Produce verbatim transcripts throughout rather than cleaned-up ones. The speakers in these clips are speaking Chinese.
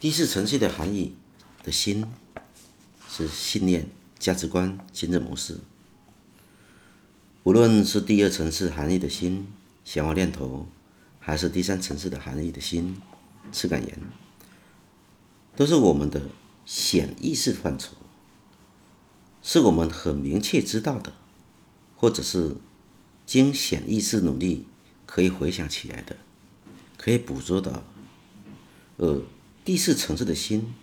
第四层次的含义的心是信念、价值观、行政模式。无论是第二层次含义的心、想法念头，还是第三层次的含义的心、次感言，都是我们的显意识范畴，是我们很明确知道的，或者是经显意识努力可以回想起来的，可以捕捉到。而第四层次的心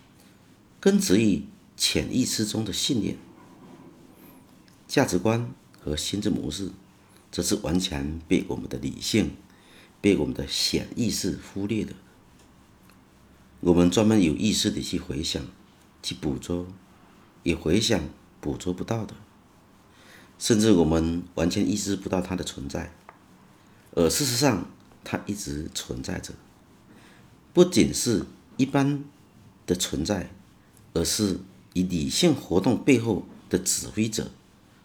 根植于潜意识中的信念、价值观和心智模式，这是完全被我们的理性、被我们的显意识忽略的。我们专门有意识地去回想、去捕捉，也回想捕捉不到的，甚至我们完全意识不到它的存在。而事实上，它一直存在着，不仅是一般的存在，而是以理性活动背后的指挥者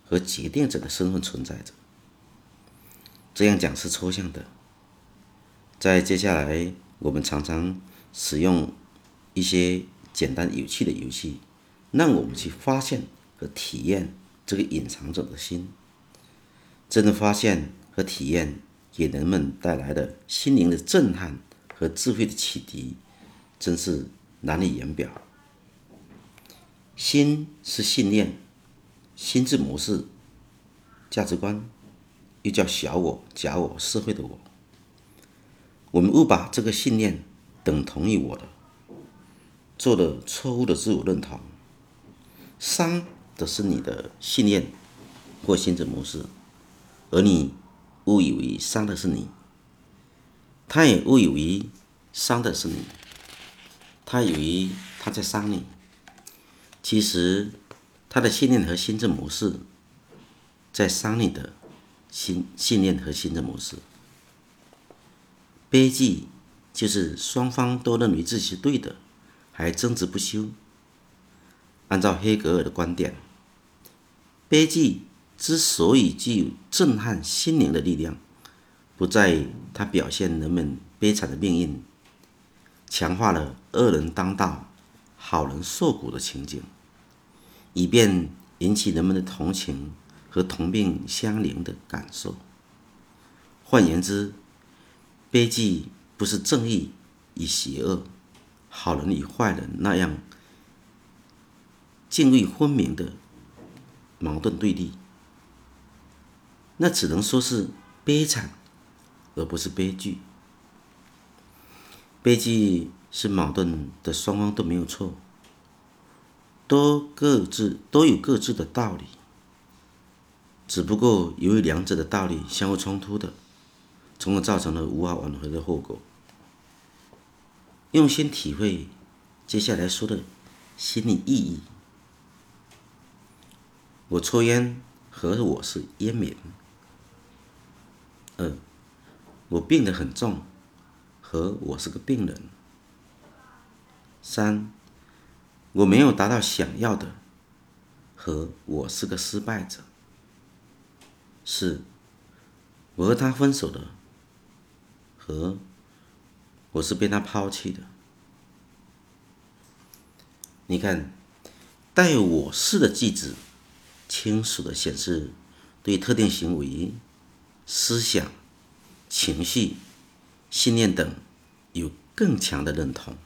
和决定者的身份存在着。这样讲是抽象的。在接下来，我们常常使用一些简单有趣的游戏，让我们去发现和体验这个隐藏者的心。真的发现和体验给人们带来的心灵的震撼和智慧的启迪，真是难以言表。心是信念、心智模式、价值观，又叫小我、假我、社会的我。我们误把这个信念等同于我的，做了错误的自我认同，伤的是你的信念或心智模式，而你误以为伤的是你，他也误以为伤的是你，他以为他在伤你，其实他的信念和心智模式在伤你的 信, 信念和心智模式。悲剧就是双方都认为自己是对的，还争执不休。按照黑格尔的观点，悲剧之所以具有震撼心灵的力量，不在于它表现人们悲惨的命运，强化了恶人当道、好人受苦的情景，以便引起人们的同情和同病相怜的感受。换言之，悲剧不是正义与邪恶、好人与坏人那样泾渭分明的矛盾对立，那只能说是悲惨，而不是悲剧。悲剧是矛盾的双方都没有错，都各自都有各自的道理，只不过由于两者的道理相互冲突的，从而造成了无法挽回的后果。用心体会接下来说的心理意义。我抽烟和我是烟民。二，我病得很重和我是个病人。三，我没有达到想要的和我是个失败者。四，我和他分手了和我是被他抛弃的。你看，带有我是的句子清楚地显示对特定行为、思想、情绪、信念等有更强的认同。